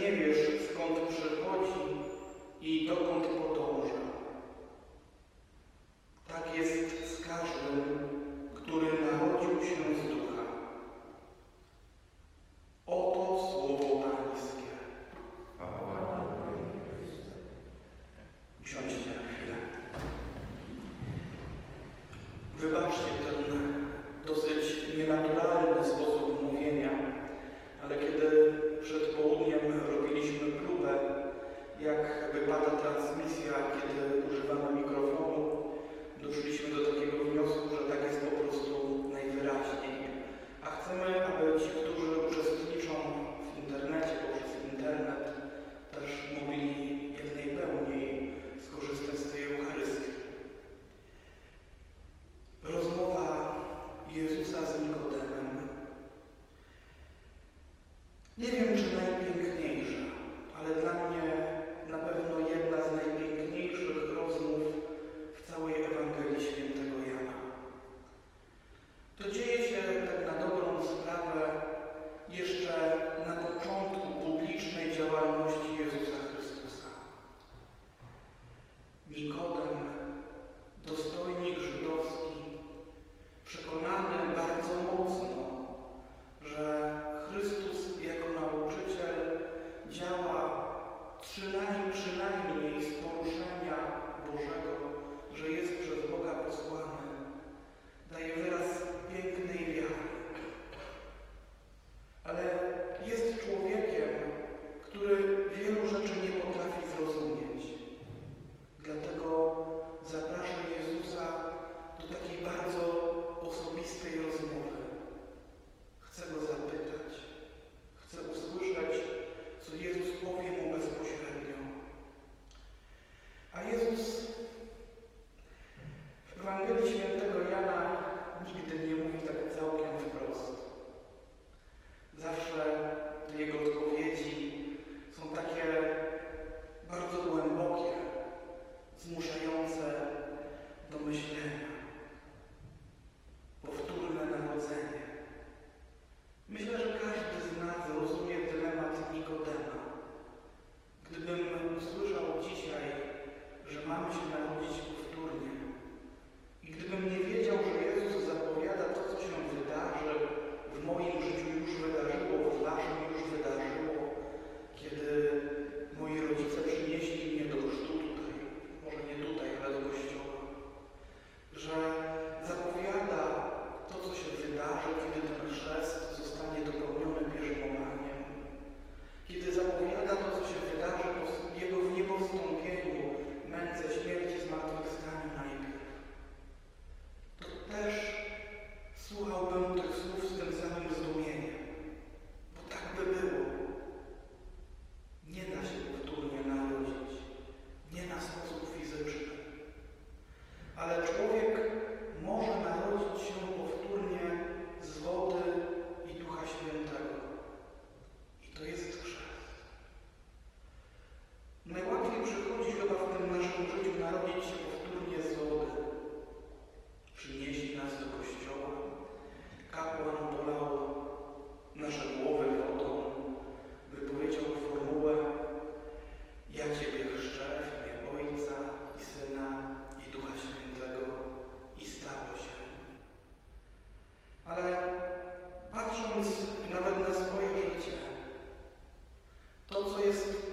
nie wiesz, skąd przychodzi i dokąd podąża. Tak jest z każdym, który narodził się z Ducha. Oto słowo Pańskie. Usiądźcie na chwilę. Wybaczcie ten dosyć nienaturalny sposób mówienia, ale kiedy przed południem robiliśmy próbę, jak wypada transmisja, kiedy używamy mikrofonu, doszliśmy do takiego wniosku, że tak jest po prostu najwyraźniej. A chcemy, aby ci, którzy uczestniczą w internecie, poprzez internet, też mogli jak najpełniej skorzystać z tej Eucharystii. Rozmowa Jezusa z Nikodemem. Nie wiem, czy najpiękniejsza, ale dla mnie na pewno jedna z najpiękniejszych rozmów w całej Ewangelii Świętego Jana. To dzieje się tak na dobrą sprawę jeszcze na początku publicznej działalności Jezusa Chrystusa. Nikodem, dostojnik żydowski, przekonany bardzo mocno, że Chrystus jako nauczyciel działa przynajmniej z poruszenia Bożego, że jest przez Boga posłany, daje wyraz pięknej wiary. Ale jest człowiekiem, który wielu rzeczy nie potrafi zrozumieć. Dlatego zaprasza Jezusa do takiej bardzo osobistej rozmowy. Chcę go zapytać, chcę usłyszeć, co Jezus powie mu bezpośrednio. A Jezus w Ewangelii Świętego Jana nigdy nie mówi tak całkiem wprost. Zawsze jego odpowiedzi są takie bardzo głębokie, zmuszające do myślenia. Powtórne narodzenie. Myślę, że każdy z nas rozumie dylemat Nikodema. Gdybym usłyszał dzisiaj, że mamy się narodzić powtórnie i gdybym nie wiedział, że Jezus zapowiada to, co się wydarzy, w moim życiu już wydarzyło, w waszym już wydarzyło, kiedy moi rodzice przynieśli mnie do chrztu tutaj, może nie tutaj, ale do kościoła, że zapowiada to, co się wydarzy, kiedy ten chrzest zostanie dopełniony bierzmowaniem, kiedy zapowiada to, co się wydarzy po jego niepostąpieniu, męce, śmierci, zmartwychwstaniu najpierw. To też słuchałbym tych słów z tym samym zdumieniem, bo tak by było. Nie da się powtórnie narodzić, nie na sposób fizyczny, ale człowiek może narodzić się powtórnie z wody i Ducha Świętego. I to jest chrzest. Najłatwiej przychodzi chyba w tym naszym życiu narodzić się powtórnie z wody. Przynieśli nas do kościoła, kapłan polał nasze głowy wodą, wypowiedział formułę: ja Ciebie chrzczę w imię Ojca i Syna i Ducha Świętego, i stało się. Ale patrząc nawet na swoje życie, to, co jest